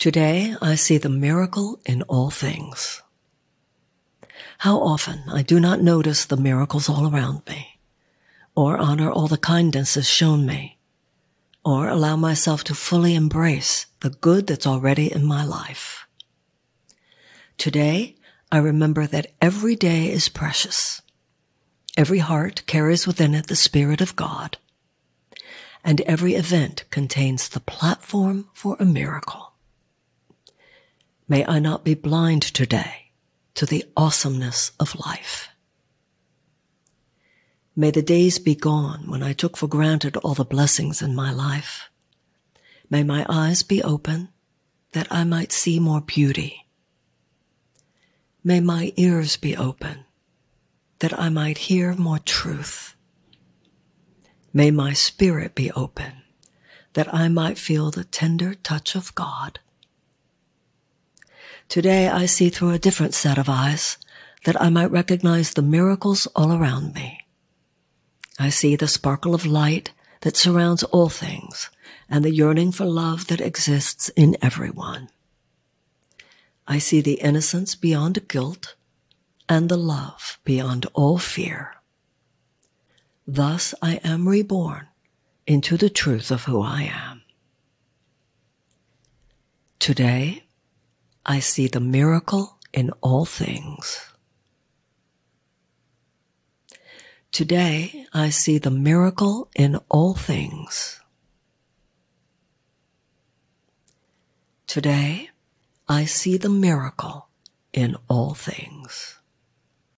Today, I see the miracle in all things. How often I do not notice the miracles all around me, or honor all the kindnesses shown me, or allow myself to fully embrace the good that's already in my life. Today, I remember that every day is precious. Every heart carries within it the Spirit of God, and every event contains the platform for a miracle. May I not be blind today to the awesomeness of life. May the days be gone when I took for granted all the blessings in my life. May my eyes be open that I might see more beauty. May my ears be open that I might hear more truth. May my spirit be open that I might feel the tender touch of God. Today I see through a different set of eyes that I might recognize the miracles all around me. I see the sparkle of light that surrounds all things and the yearning for love that exists in everyone. I see the innocence beyond guilt and the love beyond all fear. Thus I am reborn into the truth of who I am. Today, I see the miracle in all things. Today, I see the miracle in all things. Today, I see the miracle in all things.